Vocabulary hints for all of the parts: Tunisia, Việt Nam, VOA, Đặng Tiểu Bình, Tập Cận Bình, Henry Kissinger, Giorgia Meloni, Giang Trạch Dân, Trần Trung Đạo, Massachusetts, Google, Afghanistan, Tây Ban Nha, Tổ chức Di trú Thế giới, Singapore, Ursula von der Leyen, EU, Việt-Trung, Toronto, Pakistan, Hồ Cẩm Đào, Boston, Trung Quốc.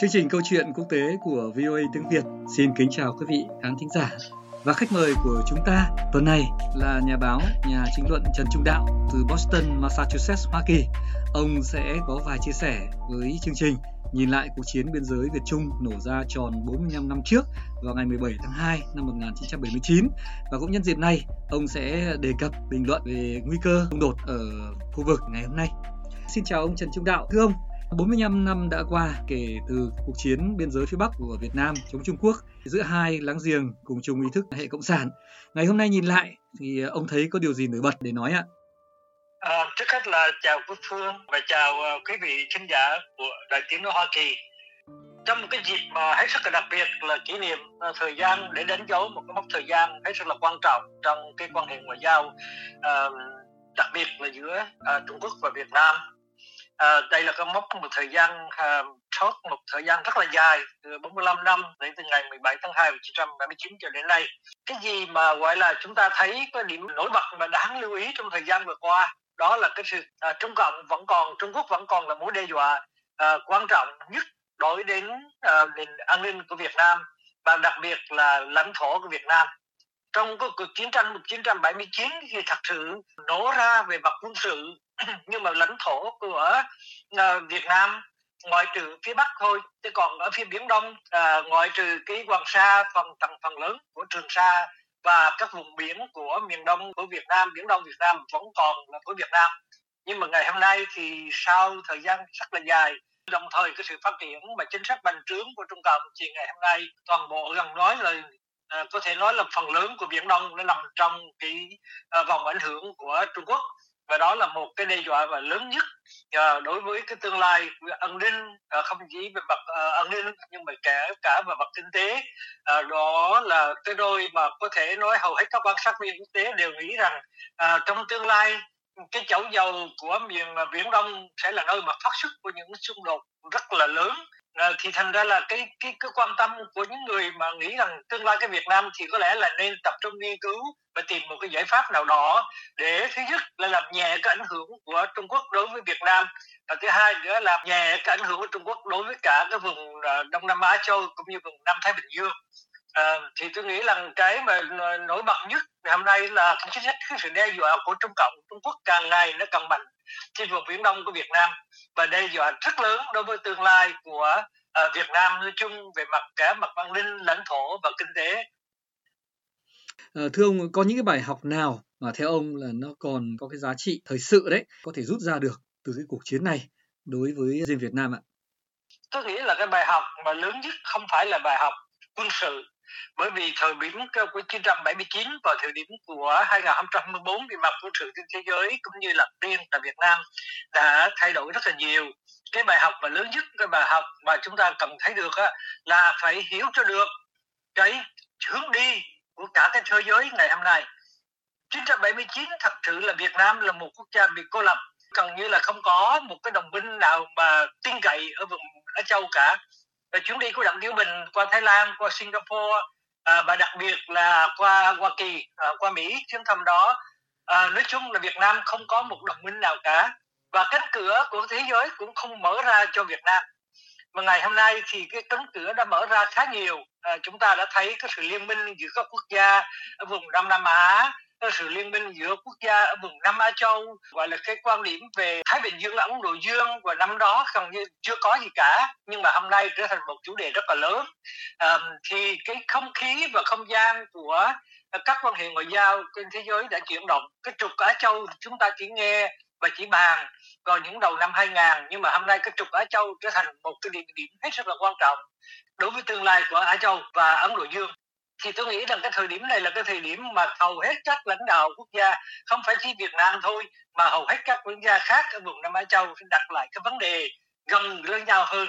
Chương trình Câu chuyện quốc tế của VOA tiếng Việt xin kính chào quý vị khán thính giả. Và khách mời của chúng ta tuần này là nhà báo, nhà chính luận Trần Trung Đạo từ Boston, Massachusetts, Hoa Kỳ. Ông sẽ có vài chia sẻ với chương trình nhìn lại cuộc chiến biên giới Việt-Trung nổ ra tròn 45 năm trước vào ngày 17 tháng 2 năm 1979. Và cũng nhân dịp này, ông sẽ đề cập bình luận về nguy cơ xung đột ở khu vực ngày hôm nay. Xin chào ông Trần Trung Đạo. Thưa ông, 45 năm đã qua kể từ cuộc chiến biên giới phía Bắc của Việt Nam chống Trung Quốc giữa hai láng giềng cùng chung ý thức hệ cộng sản. Ngày hôm nay nhìn lại thì ông thấy có điều gì nổi bật để nói ạ? Trước hết là chào quý Phương và chào quý vị khán giả của Đài Tiếng nói Hoa Kỳ. Trong một cái dịp mà hết sức là đặc biệt là kỷ niệm thời gian để đánh dấu một cái mốc thời gian hết sức là quan trọng trong cái quan hệ ngoại giao, đặc biệt là giữa Trung Quốc và Việt Nam. Đây là cái mốc một thời gian short, một thời gian rất là dài, từ 45 năm đến từ ngày 17 tháng 2 năm 1979 cho đến nay. Cái gì mà gọi là chúng ta thấy có điểm nổi bật mà đáng lưu ý trong thời gian vừa qua, đó là cái sự Trung Quốc vẫn còn là mối đe dọa quan trọng nhất đối đến nền an ninh của Việt Nam và đặc biệt là lãnh thổ của Việt Nam. Trong cuộc chiến tranh 1979 thì thật sự nổ ra về mặt quân sự, nhưng mà lãnh thổ của Việt Nam ngoại trừ phía Bắc thôi, chứ còn ở phía Biển Đông ngoại trừ cái Hoàng Sa, phần lớn của Trường Sa và các vùng biển của miền Đông của Việt Nam, Biển Đông Việt Nam vẫn còn là của Việt Nam. Nhưng mà ngày hôm nay thì sau thời gian rất là dài, đồng thời cái sự phát triển mà chính sách bành trướng của Trung Cộng thì ngày hôm nay toàn bộ gần nói là có thể nói là phần lớn của Biển Đông nó nằm trong cái vòng ảnh hưởng của Trung Quốc, và đó là một cái đe dọa và lớn nhất đối với cái tương lai an ninh, không chỉ về mặt an ninh nhưng mà cả về mặt kinh tế. Đó là cái đôi mà có thể nói hầu hết các quan sát viên quốc tế đều nghĩ rằng trong tương lai cái chảo dầu của miền Biển Đông sẽ là nơi mà phát xuất của những xung đột rất là lớn. Thì thành ra là cái quan tâm của những người mà nghĩ rằng tương lai cái Việt Nam thì có lẽ là nên tập trung nghiên cứu và tìm một cái giải pháp nào đó để thứ nhất là làm nhẹ cái ảnh hưởng của Trung Quốc đối với Việt Nam, và thứ hai nữa là làm nhẹ cái ảnh hưởng của Trung Quốc đối với cả cái vùng Đông Nam Á Châu cũng như vùng Nam Thái Bình Dương. Thì tôi nghĩ rằng cái mà nổi bật nhất hôm nay là chính sách sự đe dọa của Trung Quốc càng ngày nó càng mạnh trên vùng Biển Đông của Việt Nam, và đe dọa rất lớn đối với tương lai của Việt Nam nói chung về mặt cả mặt an ninh, lãnh thổ và kinh tế. Thưa ông, có những cái bài học nào mà theo ông là nó còn có cái giá trị thời sự đấy, có thể rút ra được từ cái cuộc chiến này đối với riêng Việt Nam ạ? Tôi nghĩ là cái bài học mà lớn nhất không phải là bài học quân sự, bởi vì thời điểm của 1979 và thời điểm của 2014 thì mặt quân sự trên thế giới cũng như là riêng tại Việt Nam đã thay đổi rất là nhiều. Cái bài học mà lớn nhất, cái bài học mà chúng ta cần thấy được là phải hiểu cho được cái hướng đi của cả cái thế giới ngày hôm nay. 1979 thật sự là Việt Nam là một quốc gia bị cô lập, gần như là không có một cái đồng minh nào mà tin cậy ở vùng Á Châu cả. Và chuyến đi của Đặng Tiểu Bình qua Thái Lan, qua Singapore và đặc biệt là qua Hoa Kỳ, qua Mỹ, chuyến thăm đó nói chung là Việt Nam không có một đồng minh nào cả, và cánh cửa của thế giới cũng không mở ra cho Việt Nam. Mà ngày hôm nay thì cái cánh cửa đã mở ra khá nhiều. Chúng ta đã thấy cái sự liên minh giữa các quốc gia ở vùng Đông Nam Á, sự liên minh giữa quốc gia ở vùng Nam Á Châu, gọi là cái quan điểm về Thái Bình Dương là Ấn Độ Dương, và năm đó gần như chưa có gì cả, nhưng mà hôm nay trở thành một chủ đề rất là lớn. Thì cái không khí và không gian của các quan hệ ngoại giao trên thế giới đã chuyển động. Cái trục Á Châu chúng ta chỉ nghe và chỉ bàn vào những đầu năm 2000, nhưng mà hôm nay cái trục Á Châu trở thành một cái điểm hết sức là quan trọng đối với tương lai của Á Châu và Ấn Độ Dương. Thì tôi nghĩ rằng cái thời điểm này là cái thời điểm mà hầu hết các lãnh đạo quốc gia, không phải chỉ Việt Nam thôi, mà hầu hết các quốc gia khác ở vùng Nam Á Châu sẽ đặt lại cái vấn đề gần với nhau hơn,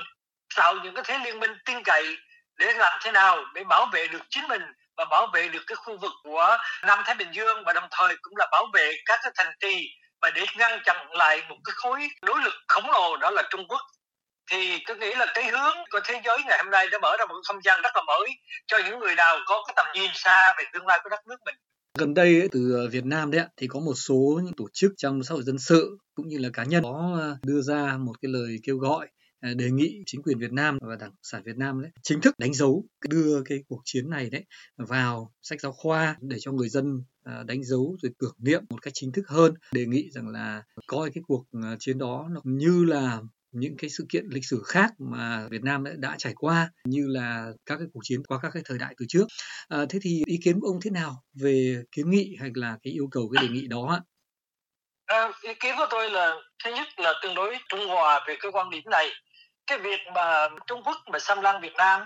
tạo những cái thế liên minh tin cậy để làm thế nào để bảo vệ được chính mình và bảo vệ được cái khu vực của Nam Thái Bình Dương, và đồng thời cũng là bảo vệ các cái thành trì và để ngăn chặn lại một cái khối đối lực khổng lồ đó là Trung Quốc. Thì tôi nghĩ là cái hướng của thế giới ngày hôm nay đã mở ra một không gian rất là mới cho những người nào có cái tầm nhìn xa về tương lai của đất nước mình. Gần đây từ Việt Nam đấy thì có một số những tổ chức trong xã hội dân sự cũng như là cá nhân có đưa ra một cái lời kêu gọi đề nghị chính quyền Việt Nam và Đảng Cộng sản Việt Nam đấy chính thức đánh dấu, đưa cái cuộc chiến này đấy vào sách giáo khoa để cho người dân đánh dấu rồi tưởng niệm một cách chính thức hơn. Đề nghị rằng là coi cái cuộc chiến đó nó như là những cái sự kiện lịch sử khác mà Việt Nam đã trải qua, như là các cái cuộc chiến qua các cái thời đại từ trước. Thế thì ý kiến của ông thế nào về kiến nghị hay là cái yêu cầu, cái đề nghị đó ạ? Ý kiến của tôi là thứ nhất là tương đối trung hòa về cái quan điểm này. Cái việc mà Trung Quốc mà xâm lăng Việt Nam,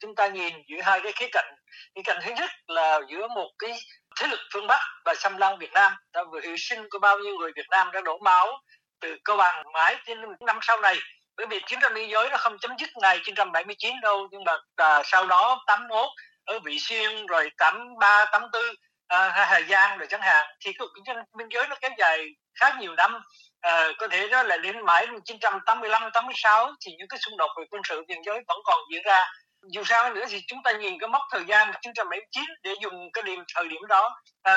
chúng ta nhìn giữa hai cái khía cạnh. Khía cạnh thứ nhất là giữa một cái thế lực phương Bắc và xâm lăng Việt Nam, đã vừa hy sinh của bao nhiêu người Việt Nam đã đổ máu từ Cao Bằng mãi đến năm sau này. Bởi vì chiến tranh biên giới nó không chấm dứt ngày 1979 đâu, nhưng mà sau đó 81 ở Vị Xuyên, rồi 83, 84 Hà Giang rồi chẳng hạn, thì cuộc chiến tranh biên giới nó kéo dài khá nhiều năm, có thể đó là đến mãi 1985, 86 thì những cái xung đột về quân sự biên giới vẫn còn diễn ra. Dù sao nữa thì chúng ta nhìn cái mốc thời gian 1979 để dùng cái điểm thời điểm đó,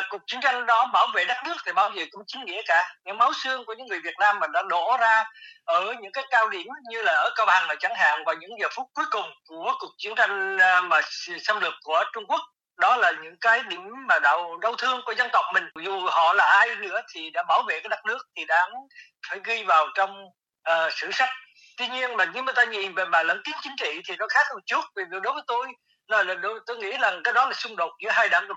cuộc chiến tranh đó bảo vệ đất nước thì bao giờ cũng chính nghĩa cả. Những máu xương của những người Việt Nam mà đã đổ ra ở những cái cao điểm như là ở Cao Bằng là chẳng hạn, vào những giờ phút cuối cùng của cuộc chiến tranh mà xâm lược của Trung Quốc, đó là những cái điểm mà đau thương của dân tộc mình. Dù họ là ai nữa thì đã bảo vệ cái đất nước thì đáng phải ghi vào trong sử sách. Tuy nhiên mà nếu mà ta nhìn về mà lẫn kiến chính trị thì nó khác một chút. Vì đối với tôi là tôi nghĩ là cái đó là xung đột giữa hai Đảng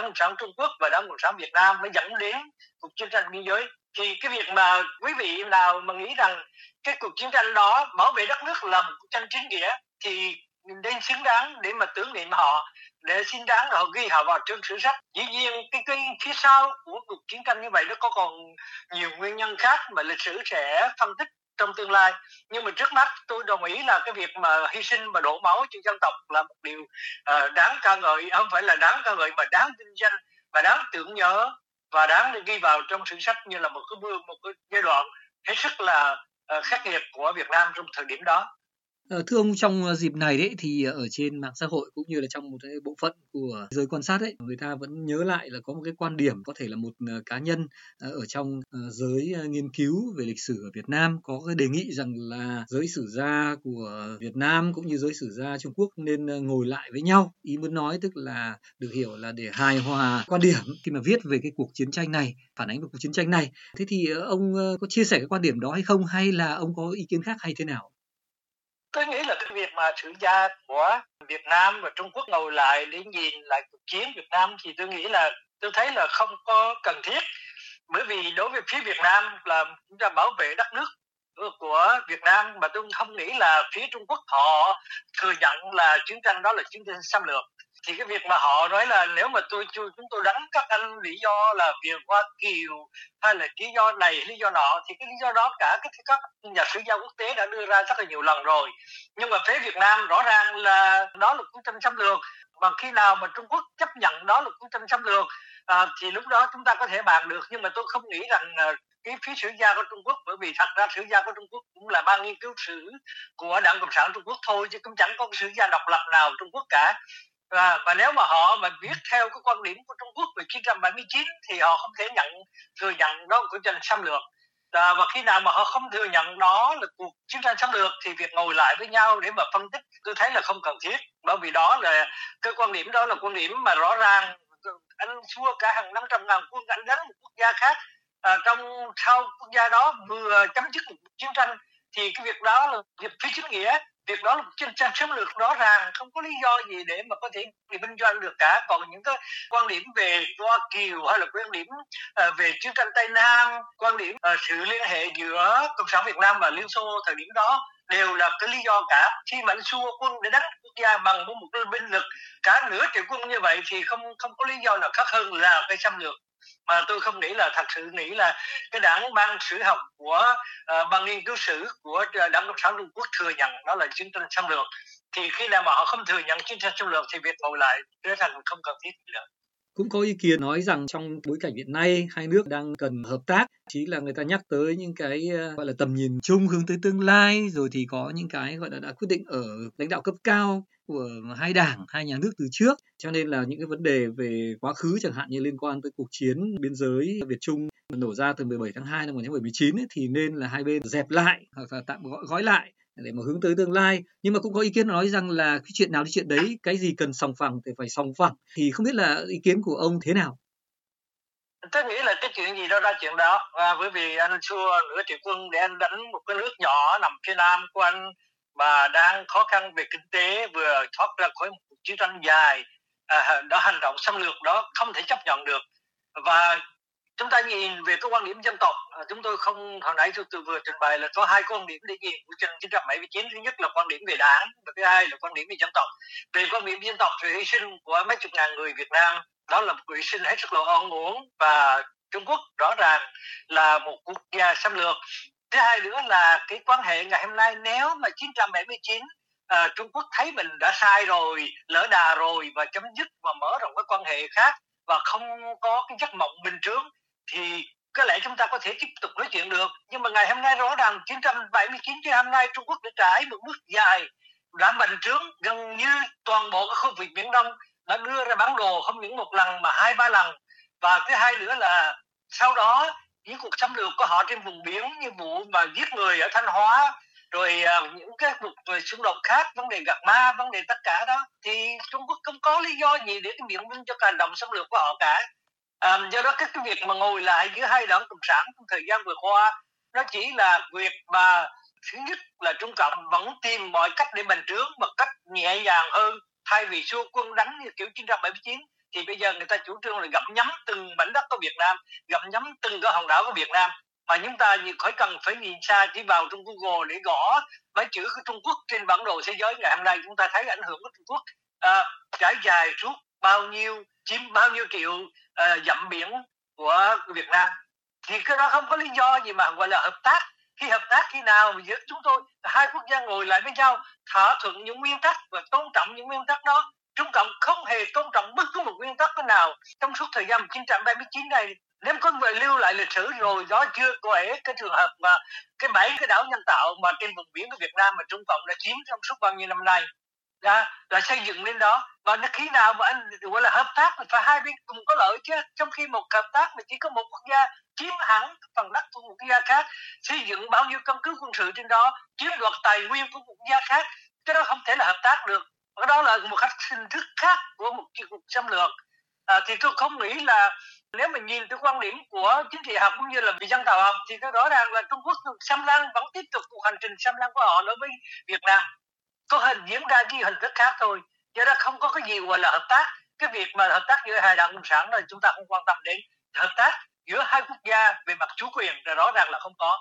Cộng sản Trung Quốc và Đảng Cộng sản Việt Nam mới dẫn đến cuộc chiến tranh biên giới. Thì cái việc mà quý vị nào mà nghĩ rằng cái cuộc chiến tranh đó bảo vệ đất nước là một cuộc tranh chính nghĩa thì nên xứng đáng để mà tưởng niệm họ, để xứng đáng là họ ghi họ vào trong sử sách. Dĩ nhiên cái phía sau của cuộc chiến tranh như vậy nó có còn nhiều nguyên nhân khác mà lịch sử sẽ phân tích trong tương lai, nhưng mà trước mắt tôi đồng ý là cái việc mà hy sinh và đổ máu cho dân tộc là một điều đáng ca ngợi, không phải là đáng ca ngợi mà đáng vinh danh và đáng tưởng nhớ và đáng được ghi vào trong sử sách như là một cái giai đoạn hết sức là khắc nghiệt của Việt Nam trong thời điểm đó. Thưa ông, trong dịp này đấy thì ở trên mạng xã hội cũng như là trong một cái bộ phận của giới quan sát đấy, người ta vẫn nhớ lại là có một cái quan điểm, có thể là một cá nhân ở trong giới nghiên cứu về lịch sử ở Việt Nam có cái đề nghị rằng là giới sử gia của Việt Nam cũng như giới sử gia Trung Quốc nên ngồi lại với nhau. Ý muốn nói tức là được hiểu là để hài hòa quan điểm khi mà viết về cái cuộc chiến tranh này, phản ánh về cuộc chiến tranh này. Thế thì ông có chia sẻ cái quan điểm đó hay không, hay là ông có ý kiến khác hay thế nào? Tôi nghĩ là cái việc mà sử gia của Việt Nam và Trung Quốc ngồi lại để nhìn lại cuộc chiến Việt Nam thì tôi thấy là không có cần thiết. Bởi vì đối với phía Việt Nam là chúng ta bảo vệ đất nước của Việt Nam, mà tôi không nghĩ là phía Trung Quốc họ thừa nhận là chiến tranh đó là chiến tranh xâm lược. Thì cái việc mà họ nói là nếu mà chúng tôi đánh các anh lý do là việc Hoa Kiều hay là lý do này lý do nọ, thì cái lý do đó cả các nhà sử gia quốc tế đã đưa ra rất là nhiều lần rồi, nhưng mà phía Việt Nam rõ ràng là đó là cuộc tranh xâm lược. Mà khi nào mà Trung Quốc chấp nhận đó là cuộc tranh xâm lược thì lúc đó chúng ta có thể bàn được, nhưng mà tôi không nghĩ rằng cái phía sử gia của Trung Quốc, bởi vì thật ra sử gia của Trung Quốc cũng là ban nghiên cứu sử của Đảng Cộng sản Trung Quốc thôi, chứ cũng chẳng có sử gia độc lập nào Trung Quốc cả. Và nếu mà họ mà viết theo cái quan điểm của Trung Quốc về 1979 thì họ không thể thừa nhận đó là cuộc tranh xâm lược. Và khi nào mà họ không thừa nhận đó là cuộc chiến tranh xâm lược thì việc ngồi lại với nhau để mà phân tích tôi thấy là không cần thiết. Bởi vì đó là cái quan điểm, đó là quan điểm mà rõ ràng anh xua cả hàng 500.000 quân anh đến một quốc gia khác, trong sau quốc gia đó vừa chấm dứt một chiến tranh, thì cái việc đó là việc phi chính nghĩa. Việc đó là chiến tranh xâm lược rõ ràng, không có lý do gì để mà có thể bình doanh được cả. Còn những cái quan điểm về Hoa Kiều hay là quan điểm về chiến tranh Tây Nam, quan điểm sự liên hệ giữa Cộng sản Việt Nam và Liên Xô thời điểm đó đều là cái lý do cả. Khi mà anh xua quân để đánh quốc gia bằng một cái binh lực cả nửa triệu quân như vậy thì không có lý do nào khác hơn là cái xâm lược. Mà tôi không nghĩ là, thật sự nghĩ là cái ban sử học của ban nghiên cứu sử của Đảng Cộng sản Trung Quốc thừa nhận đó là chiến tranh xâm lược. Thì khi nào mà họ không thừa nhận chiến tranh xâm lược thì việc ngồi lại trở thành không cần thiết nữa. Cũng có ý kiến nói rằng trong bối cảnh hiện nay hai nước đang cần hợp tác, chỉ là người ta nhắc tới những cái gọi là tầm nhìn chung hướng tới tương lai, rồi thì có những cái gọi là đã quyết định ở lãnh đạo cấp cao của hai đảng, hai nhà nước từ trước, cho nên là những cái vấn đề về quá khứ chẳng hạn như liên quan tới cuộc chiến biên giới Việt Trung nổ ra từ 17 tháng 2 năm 1979 thì nên là hai bên dẹp lại hoặc là tạm gói lại để mà hướng tới tương lai. Nhưng mà cũng có ý kiến nói rằng là cái chuyện nào thì chuyện đấy, cái gì cần sòng phẳng thì phải sòng phẳng. Thì không biết là ý kiến của ông thế nào? Tôi nghĩ là cái chuyện gì đó ra chuyện đó, bởi vì anh xua nửa triệu quân để anh đánh một cái nước nhỏ nằm phía nam của anh mà đang khó khăn về kinh tế, vừa thoát ra khỏi một cuộc chiến tranh dài, đó hành động xâm lược đó không thể chấp nhận được. Và chúng ta nhìn về cái quan điểm dân tộc, chúng tôi không, hồi nãy tôi vừa trình bày là có hai quan điểm để nhìn của Trần 1979. Thứ nhất là quan điểm về đảng, và thứ hai là quan điểm về dân tộc. Về quan điểm dân tộc thì hy sinh của mấy chục ngàn người Việt Nam đó là một hy sinh hết sức là oan uổng, và Trung Quốc rõ ràng là một quốc gia xâm lược. Thứ hai nữa là cái quan hệ ngày hôm nay, nếu mà 1979 Trung Quốc thấy mình đã sai rồi, lỡ đà rồi và chấm dứt và mở rộng các quan hệ khác và không có cái giấc mộng bình trướng thì có lẽ chúng ta có thể tiếp tục nói chuyện được. Nhưng mà ngày hôm nay rõ ràng 1979 cho hôm nay Trung Quốc đã trải một bước dài, đã bành trướng gần như toàn bộ các khu vực Biển Đông, đã đưa ra bản đồ không những một lần mà hai ba lần. Và thứ hai nữa là sau đó những cuộc xâm lược của họ trên vùng biển như vụ mà giết người ở Thanh Hóa, rồi những cái cuộc xung đột khác, vấn đề Gạc Ma, vấn đề tất cả đó, thì Trung Quốc không có lý do gì để biện minh cho hành động xâm lược của họ cả. Do đó cái việc mà ngồi lại giữa hai đảng cộng sản trong thời gian vừa qua nó chỉ là việc mà thứ nhất là Trung Cộng vẫn tìm mọi cách để bành trướng một cách nhẹ nhàng hơn, thay vì xua quân đánh như kiểu 1979 thì bây giờ người ta chủ trương là gặm nhấm từng mảnh đất của Việt Nam, gặm nhấm từng cái hòn đảo của Việt Nam. Mà chúng ta khỏi cần phải nhìn xa, chỉ vào trong Google để gõ mấy chữ của Trung Quốc trên bản đồ thế giới ngày hôm nay, chúng ta thấy ảnh hưởng của Trung Quốc trải dài suốt bao nhiêu, chiếm bao nhiêu triệu dặm biển của Việt Nam. Thì cái đó không có lý do gì mà gọi là hợp tác. Khi hợp tác khi nào giữa chúng tôi hai quốc gia ngồi lại với nhau, thỏa thuận những nguyên tắc và tôn trọng những nguyên tắc đó. Trung Cộng không hề tôn trọng bất cứ một nguyên tắc nào trong suốt thời gian 1979 này. Nếu có người lưu lại lịch sử rồi đó, chưa có cái trường hợp mà cái 7 cái đảo nhân tạo mà trên vùng biển của Việt Nam mà Trung Cộng đã chiếm trong suốt bao nhiêu năm nay, là xây dựng lên đó. Và khi nào mà anh gọi là hợp tác phải hai bên cùng có lợi chứ, trong khi một hợp tác mà chỉ có một quốc gia chiếm hẳn phần đất của một quốc gia khác, xây dựng bao nhiêu căn cứ quân sự trên đó, chiếm đoạt tài nguyên của một quốc gia khác, cái đó không thể là hợp tác được. Cái đó là một hình thức khác của một cuộc xâm lược. Thì tôi không nghĩ là nếu mình nhìn từ quan điểm của chính trị học cũng như là dân tộc học thì tôi rõ ràng là Trung Quốc xâm lăng vẫn tiếp tục cuộc hành trình xâm lăng của họ đối với Việt Nam, có hình diễn ra cái hình thức khác thôi. Do đó không có cái gì gọi là hợp tác. Cái việc mà hợp tác giữa hai đảng cộng sản là chúng ta không quan tâm đến. Hợp tác giữa hai quốc gia về mặt chủ quyền là rõ ràng là không có.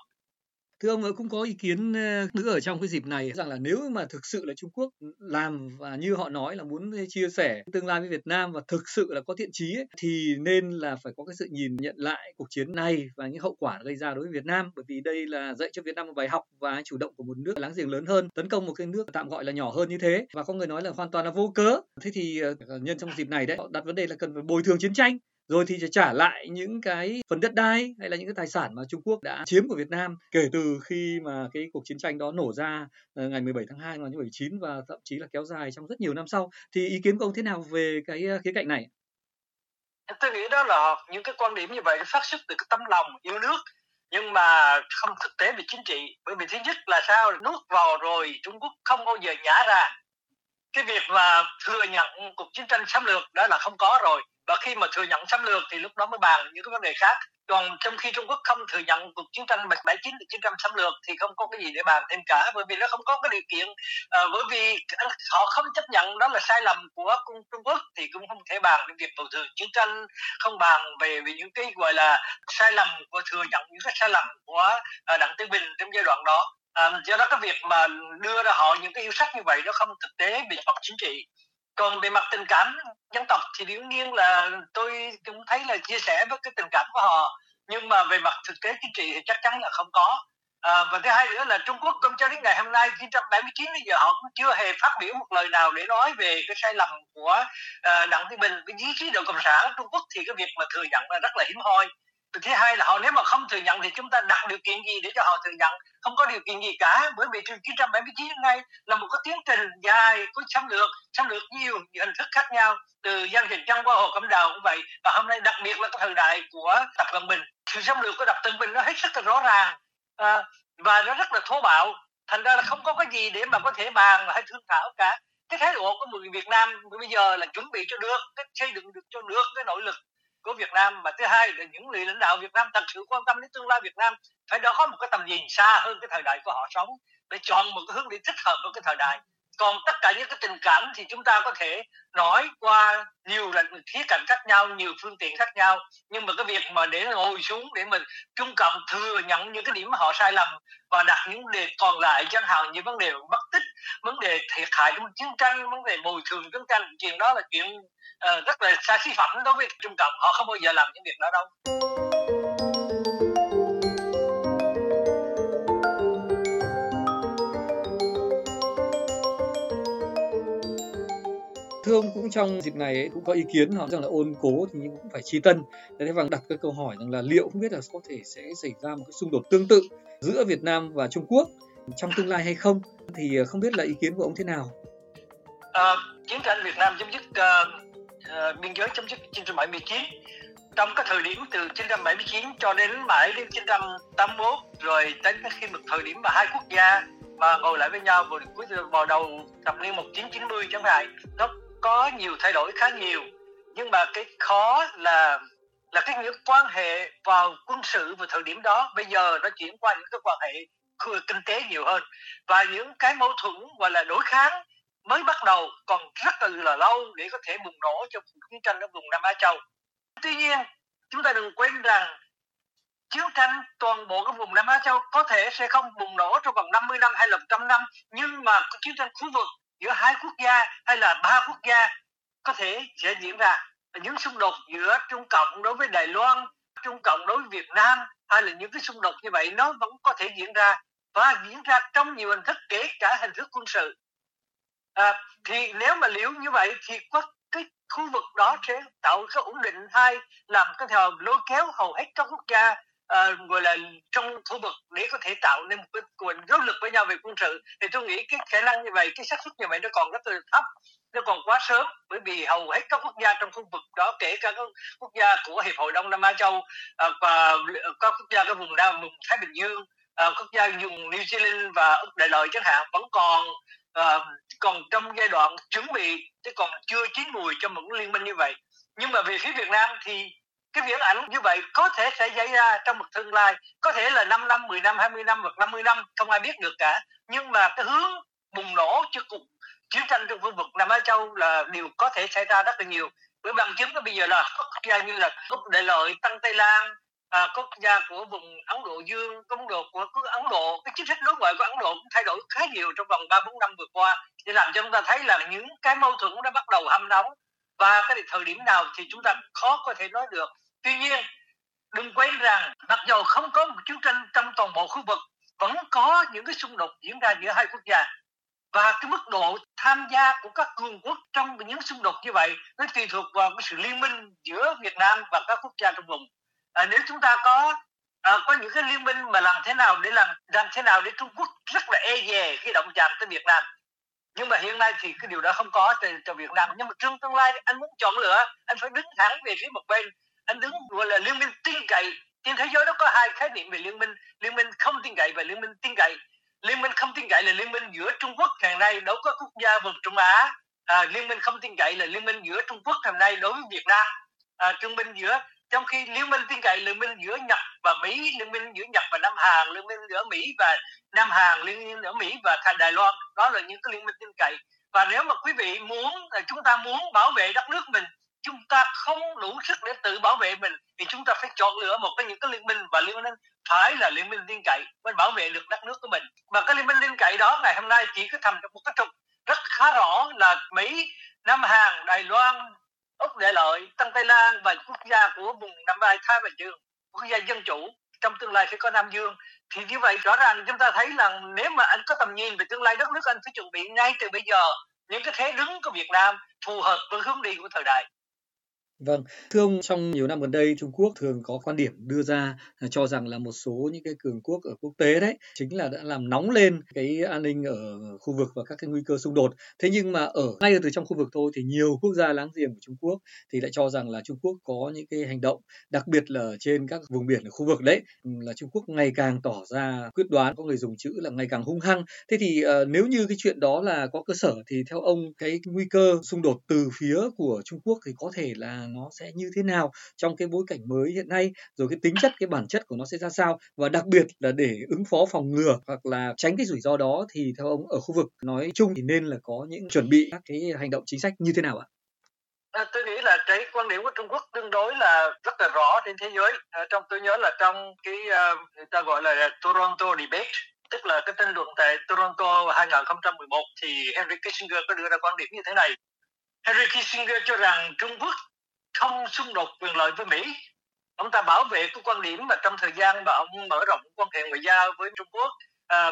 Thưa ông, cũng có ý kiến nữa ở trong cái dịp này rằng là nếu mà thực sự là Trung Quốc làm và như họ nói là muốn chia sẻ tương lai với Việt Nam và thực sự là có thiện chí ấy, thì nên là phải có cái sự nhìn nhận lại cuộc chiến này và những hậu quả gây ra đối với Việt Nam, bởi vì đây là dạy cho Việt Nam một bài học và chủ động của một nước láng giềng lớn hơn tấn công một cái nước tạm gọi là nhỏ hơn như thế, và có người nói là hoàn toàn là vô cớ. Thế thì nhân trong dịp này đấy, họ đặt vấn đề là cần phải bồi thường chiến tranh, rồi thì trả lại những cái phần đất đai hay là những cái tài sản mà Trung Quốc đã chiếm của Việt Nam kể từ khi mà cái cuộc chiến tranh đó nổ ra ngày 17 tháng 2 năm 1979 và thậm chí là kéo dài trong rất nhiều năm sau. Thì ý kiến của ông thế nào về cái khía cạnh này? Tôi nghĩ đó là những cái quan điểm như vậy phát xuất từ cái tấm lòng yêu nước nhưng mà không thực tế về chính trị. Bởi vì thứ nhất là sao nuốt vào rồi Trung Quốc không bao giờ nhả ra. Cái việc mà thừa nhận cuộc chiến tranh xâm lược đó là không có rồi. Và khi mà thừa nhận xâm lược thì lúc đó mới bàn những cái vấn đề khác. Còn trong khi Trung Quốc không thừa nhận cuộc chiến tranh 79 và chiến tranh xâm lược thì không có cái gì để bàn thêm cả, bởi vì nó không có cái điều kiện. Bởi vì họ không chấp nhận đó là sai lầm của Trung Quốc thì cũng không thể bàn về việc bồi thường chiến tranh, không bàn về những cái gọi là sai lầm của thừa nhận những cái sai lầm của Đặng Tiểu Bình trong giai đoạn đó. Do đó cái việc mà đưa ra họ những cái yêu sách như vậy nó không thực tế về mặt chính trị. Còn về mặt tình cảm dân tộc thì đương nhiên là tôi cũng thấy là chia sẻ với cái tình cảm của họ, nhưng mà về mặt thực tế chính trị thì chắc chắn là không có. Và thứ hai nữa là Trung Quốc cũng cho đến ngày hôm nay 1979 bây giờ họ cũng chưa hề phát biểu một lời nào để nói về cái sai lầm của Đặng Tiểu Bình với chế độ cộng sản Trung Quốc, thì cái việc mà thừa nhận là rất là hiếm hoi. Thứ hai là họ nếu mà không thừa nhận thì chúng ta đặt điều kiện gì để cho họ thừa nhận? Không có điều kiện gì cả, bởi vì từ 1979 đến nay là một cái tiến trình dài của xâm lược nhiều hình thức khác nhau, từ Giang Trạch Dân qua Hồ Cẩm Đào cũng vậy, và hôm nay đặc biệt là cái thời đại của Tập Cận Bình. Sự xâm lược của Tập Cận Bình nó hết sức là rõ ràng và nó rất là thô bạo. Thành ra là không có cái gì để mà có thể bàn hay thương thảo cả. Cái thái độ của người Việt Nam bây giờ là chuẩn bị cho được, cái xây dựng được cho được cái nội lực của Việt Nam. Mà thứ hai là những người lãnh đạo Việt Nam thật sự quan tâm đến tương lai Việt Nam phải đó có một cái tầm nhìn xa hơn cái thời đại của họ sống, để chọn một cái hướng đi thích hợp với cái thời đại. Còn tất cả những cái tình cảm thì chúng ta có thể nói qua nhiều là khía cạnh khác nhau, nhiều phương tiện khác nhau, nhưng mà cái việc mà để ngồi xuống để mình chung cộng thừa nhận những cái điểm mà họ sai lầm và đặt những đề còn lại, chẳng hạn như vấn đề mất tích, vấn đề thiệt hại trong chiến tranh, vấn đề bồi thường chiến tranh, chuyện đó là chuyện rất là xa xỉ phẩm đối với Trung Cộng. Họ không bao giờ làm những việc đó đâu. Thưa ông, cũng trong dịp này ấy, cũng có ý kiến họ rằng là ôn cố thì nhưng cũng phải tri tân. Thế và đặt cái câu hỏi rằng là liệu không biết là có thể sẽ xảy ra một cái xung đột tương tự giữa Việt Nam và Trung Quốc trong tương lai hay không? Thì không biết là ý kiến của ông thế nào? Chiến tranh Việt Nam chấm dứt, biên giới chấm dứt 1979. Trong cái thời điểm từ 1979 cho đến mãi đến 1981, rồi đến khi một thời điểm mà hai quốc gia mà ngồi lại với nhau vào đầu thập niên 1990 chẳng hạn, nó có nhiều thay đổi khá nhiều. Nhưng mà cái khó là cái những quan hệ vào quân sự vào thời điểm đó bây giờ nó chuyển qua những cái quan hệ kinh tế nhiều hơn, và những cái mâu thuẫn gọi là đối kháng mới bắt đầu còn rất là lâu để có thể bùng nổ trong chiến tranh ở vùng Nam Á Châu. Tuy nhiên, chúng ta đừng quên rằng chiến tranh toàn bộ cái vùng Nam Á Châu có thể sẽ không bùng nổ trong vòng 50 năm hay là 100 năm, nhưng mà chiến tranh khu vực giữa hai quốc gia hay là ba quốc gia có thể sẽ diễn ra. Những xung đột giữa Trung Cộng đối với Đài Loan, Trung Cộng đối với Việt Nam hay là những cái xung đột như vậy nó vẫn có thể diễn ra, và diễn ra trong nhiều hình thức, kể cả hình thức quân sự. Thì nếu mà liễu như vậy thì cái khu vực đó sẽ tạo cái ổn định hay làm cái thờ lôi kéo hầu hết các quốc gia gọi là trong khu vực để có thể tạo nên một cái quyền đối lực với nhau về quân sự. Thì tôi nghĩ cái khả năng như vậy, cái xác suất như vậy nó còn rất là thấp, nó còn quá sớm, bởi vì hầu hết các quốc gia trong khu vực đó, kể cả các quốc gia của Hiệp hội Đông Nam Á Châu và các quốc gia các vùng Nam, vùng Thái Bình Dương, quốc gia vùng New Zealand và Úc Đại Lợi chẳng hạn, vẫn còn trong giai đoạn chuẩn bị, chứ còn chưa chín mùi cho một liên minh như vậy. Nhưng mà về phía Việt Nam thì cái viễn ảnh như vậy có thể sẽ xảy ra trong một tương lai, có thể là 5 năm, 10 năm, 20 năm hoặc 50 năm, không ai biết được cả. Nhưng mà cái hướng bùng nổ trước cuộc chiến tranh trong khu vực Nam Á Châu là điều có thể xảy ra rất là nhiều. Bởi bằng chứng bây giờ là các quốc gia như là Úc Đại Lợi, Tăng Tây Lan, quốc gia của vùng Ấn Độ Dương, công đồ của Ấn Độ, cái chính sách đối ngoại của Ấn Độ cũng thay đổi khá nhiều trong vòng 3-4 năm vừa qua, để làm cho chúng ta thấy là những cái mâu thuẫn đã bắt đầu hâm nóng, và cái thời điểm nào thì chúng ta khó có thể nói được. Tuy nhiên, đừng quên rằng mặc dù không có một chiến tranh trong toàn bộ khu vực, vẫn có những cái xung đột diễn ra giữa hai quốc gia, và cái mức độ tham gia của các cường quốc trong những xung đột như vậy nó tùy thuộc vào cái sự liên minh giữa Việt Nam và các quốc gia trong vùng. Nếu chúng ta có những cái liên minh mà làm thế nào để Trung Quốc rất là e dè khi động chạm tới Việt Nam, nhưng mà hiện nay thì cái điều đó không có cho Việt Nam. Nhưng mà trong tương lai anh muốn chọn lựa, anh phải đứng thẳng về phía một bên, anh đứng gọi là liên minh tin cậy. Trên thế giới nó có hai khái niệm về liên minh không tin cậy và liên minh tin cậy. Liên minh không tin cậy là liên minh giữa Trung Quốc ngày nay đối với quốc gia vùng Trung Á, liên minh không tin cậy là liên minh giữa Trung Quốc ngày nay đối với Việt Nam, trong khi liên minh tin cậy liên minh giữa Nhật và Mỹ, liên minh giữa Nhật và Nam Hàn, liên minh giữa Mỹ và Nam Hàn, liên minh giữa Mỹ và Đài Loan. Đó là những cái liên minh tin cậy. Và nếu mà quý vị chúng ta muốn bảo vệ đất nước mình, chúng ta không đủ sức để tự bảo vệ mình, thì chúng ta phải chọn lựa một trong những cái liên minh, và liên minh phải là liên minh tin cậy mới bảo vệ được đất nước của mình. Mà cái liên minh tin cậy đó ngày hôm nay chỉ có thành trong một cái trục rất khá rõ là Mỹ, Nam Hàn, Đài Loan, Úc Đại Lợi, Tân Tây Lan và quốc gia của vùng Nam Á Thái Bình Dương, quốc gia dân chủ, trong tương lai sẽ có Nam Dương. Thì như vậy rõ ràng chúng ta thấy là nếu mà anh có tầm nhìn về tương lai đất nước, anh phải chuẩn bị ngay từ bây giờ những cái thế đứng của Việt Nam phù hợp với hướng đi của thời đại. Vâng, thưa ông, trong nhiều năm gần đây Trung Quốc thường có quan điểm đưa ra cho rằng là một số những cái cường quốc ở quốc tế đấy chính là đã làm nóng lên cái an ninh ở khu vực và các cái nguy cơ xung đột. Thế nhưng mà ở ngay từ trong khu vực thôi thì nhiều quốc gia láng giềng của Trung Quốc thì lại cho rằng là Trung Quốc có những cái hành động, đặc biệt là trên các vùng biển ở khu vực đấy, là Trung Quốc ngày càng tỏ ra quyết đoán, có người dùng chữ là ngày càng hung hăng. Thế thì nếu như cái chuyện đó là có cơ sở thì theo ông cái nguy cơ xung đột từ phía của Trung Quốc thì có thể là nó sẽ như thế nào trong cái bối cảnh mới hiện nay, rồi cái tính chất, cái bản chất của nó sẽ ra sao, và đặc biệt là để ứng phó phòng ngừa hoặc là tránh cái rủi ro đó thì theo ông ở khu vực nói chung thì nên là có những chuẩn bị các cái hành động chính sách như thế nào ạ? Tôi nghĩ là cái quan điểm của Trung Quốc tương đối là rất là rõ trên thế giới. Tôi nhớ là trong cái người ta gọi là Toronto Debate, tức là cái tranh luận tại Toronto 2011 thì Henry Kissinger có đưa ra quan điểm như thế này. Henry Kissinger cho rằng Trung Quốc không xung đột quyền lợi với Mỹ. Ông ta bảo vệ cái quan điểm mà trong thời gian mà ông mở rộng quan hệ ngoại giao với Trung Quốc,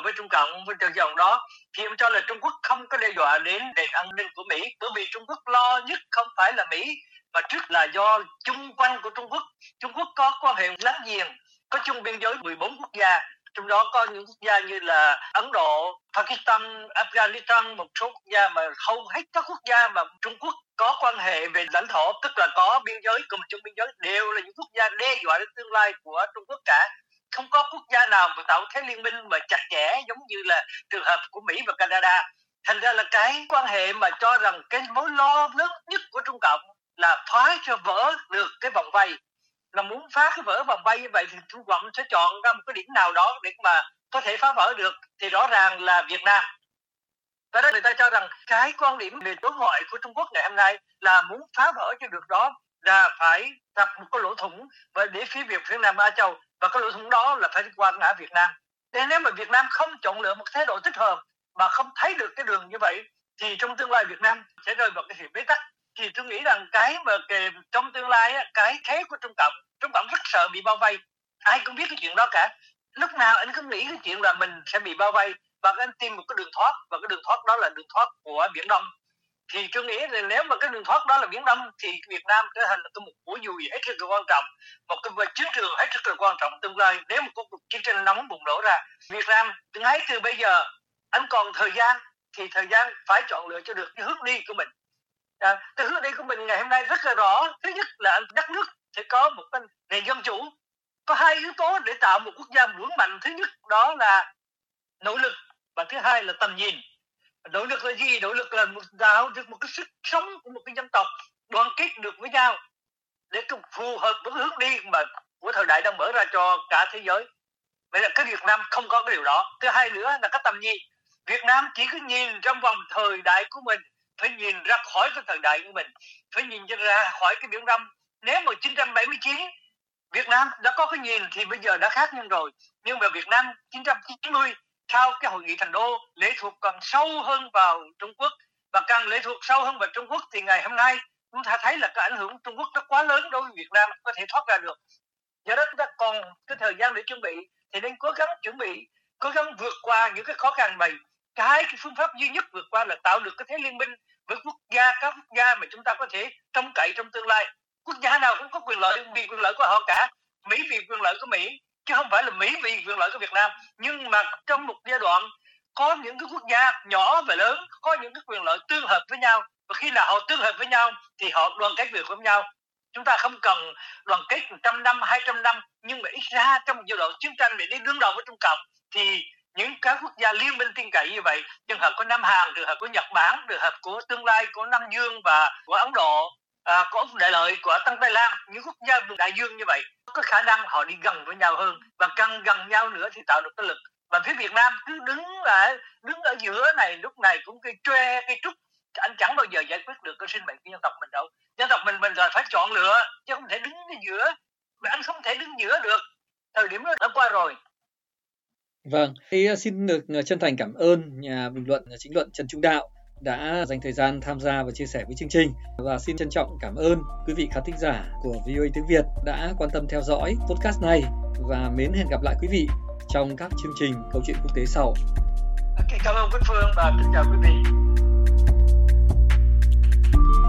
với Trung Cộng, với thời gian đó, thì ông cho là Trung Quốc không có đe dọa đến nền an ninh của Mỹ, bởi vì Trung Quốc lo nhất không phải là Mỹ, mà trước là do chung quanh của Trung Quốc. Trung Quốc có quan hệ láng giềng, có chung biên giới 14 quốc gia, trong đó có những quốc gia như là Ấn Độ, Pakistan, Afghanistan, một số quốc gia mà hầu hết các quốc gia mà Trung Quốc có quan hệ về lãnh thổ, tức là có biên giới, cùng chung biên giới, đều là những quốc gia đe dọa đến tương lai của Trung Quốc cả. Không có quốc gia nào mà tạo thế liên minh mà chặt chẽ giống như là trường hợp của Mỹ và Canada. Thành ra là cái quan hệ mà cho rằng cái mối lo lớn nhất của Trung Cộng là phá cho vỡ được cái vòng vây. Là muốn phá cái vỡ vòng vây như vậy thì Trung Cộng sẽ chọn ra một cái điểm nào đó để mà có thể phá vỡ được, thì rõ ràng là Việt Nam. Và đó, người ta cho rằng cái quan điểm về đối ngoại của Trung Quốc ngày hôm nay là muốn phá vỡ cho được đó là phải đặt một cái lỗ thủng và để phía Nam Á Châu, và cái lỗ thủng đó là phải qua ngã Việt Nam. Nên nếu mà Việt Nam không chọn lựa một thái độ thích hợp mà không thấy được cái đường như vậy thì trong tương lai Việt Nam sẽ rơi vào cái sự bế tắc. Thì tôi nghĩ rằng cái mà trong tương lai cái thế của Trung Cộng rất sợ bị bao vây. Ai cũng biết cái chuyện đó cả. Lúc nào anh cứ nghĩ cái chuyện là mình sẽ bị bao vây và anh tìm một cái đường thoát, và cái đường thoát đó là đường thoát của Biển Đông. Thì tôi nghĩ là nếu mà cái đường thoát đó là Biển Đông thì Việt Nam trở thành một mũi dùi hết sức là quan trọng, một cái chiến trường hết sức là quan trọng tương lai. Nếu một cuộc chiến tranh nóng bùng nổ ra, Việt Nam ngay từ bây giờ anh còn thời gian thì thời gian phải chọn lựa cho được cái hướng đi của mình. Cái hướng đi của mình ngày hôm nay rất là rõ. Thứ nhất là đất nước sẽ có một cái nền dân chủ. Có hai yếu tố để tạo một quốc gia vững mạnh. Thứ nhất đó là nỗ lực, và thứ hai là tầm nhìn. Nỗ lực là gì? Nỗ lực là tạo được một cái sức sống của một cái dân tộc đoàn kết được với nhau để phù hợp với hướng đi mà của thời đại đang mở ra cho cả thế giới. Vậy là cái Việt Nam không có cái điều đó. Thứ hai nữa là cái tầm nhìn. Việt Nam chỉ cứ nhìn trong vòng thời đại của mình, phải nhìn ra khỏi cái thời đại của mình, phải nhìn ra khỏi cái Biển Đông. Nếu mà 1979 Việt Nam đã có cái nhìn thì bây giờ đã khác nhưng rồi. Nhưng mà Việt Nam 1990 sau cái hội nghị Thành Đô lệ thuộc còn sâu hơn vào Trung Quốc, và càng lệ thuộc sâu hơn vào Trung Quốc thì ngày hôm nay chúng ta thấy là cái ảnh hưởng Trung Quốc nó quá lớn đối với Việt Nam có thể thoát ra được. Do đó chúng ta còn cái thời gian để chuẩn bị thì nên cố gắng chuẩn bị, cố gắng vượt qua những cái khó khăn này. Cái phương pháp duy nhất vượt qua là tạo được cái thế liên minh với quốc gia, các quốc gia mà chúng ta có thể trông cậy trong tương lai. Quốc gia nào cũng có quyền lợi, vì quyền lợi của họ cả. Mỹ vì quyền lợi của Mỹ, chứ không phải là Mỹ vì quyền lợi của Việt Nam. Nhưng mà trong một giai đoạn có những cái quốc gia nhỏ và lớn có những cái quyền lợi tương hợp với nhau, và khi nào họ tương hợp với nhau thì họ đoàn kết được với nhau. Chúng ta không cần đoàn kết 100 năm, 200 năm, nhưng mà ít ra trong một giai đoạn chiến tranh để đi đương đầu với Trung Cộng thì những các quốc gia liên minh tin cậy như vậy, trường hợp của Nam Hàn, trường hợp của Nhật Bản, trường hợp của tương lai của Nam Dương và của Ấn Độ, có đại lợi của Tân Tây Lan, những quốc gia vùng đại dương như vậy có khả năng họ đi gần với nhau hơn, và càng gần nhau nữa thì tạo được cái lực. Và phía Việt Nam cứ đứng ở giữa này, lúc này cũng cây trúc, anh chẳng bao giờ giải quyết được cái sinh mệnh của dân tộc mình đâu. Dân tộc mình rồi phải chọn lựa, chứ không thể đứng ở giữa. Và anh không thể đứng giữa được, thời điểm đó đã qua rồi. Vâng, thì xin được chân thành cảm ơn nhà bình luận, nhà chính luận Trần Trung Đạo đã dành thời gian tham gia và chia sẻ với chương trình. Và xin trân trọng cảm ơn quý vị khán thính giả của VOA Tiếng Việt đã quan tâm theo dõi podcast này, và mến hẹn gặp lại quý vị trong các chương trình Câu chuyện quốc tế sau. Cảm ơn Quốc Phương và kính chào quý vị.